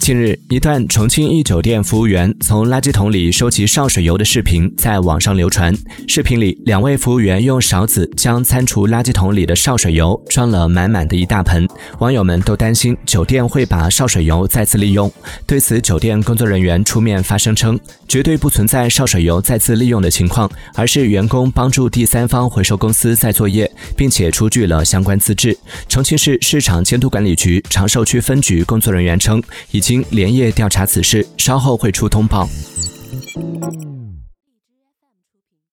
近日，一段重庆一酒店服务员从垃圾桶里收集潲水油的视频在网上流传。视频里，两位服务员用勺子将餐厨垃圾桶里的潲水油装了满满的一大盆，网友们都担心酒店会把潲水油再次利用。对此，酒店工作人员出面发声称，绝对不存在潲水油再次利用的情况，而是员工帮助第三方回收公司在作业，并且出具了相关资质。重庆市市场监督管理局长寿区分局工作人员称，已经连夜调查此事，稍后会出通报。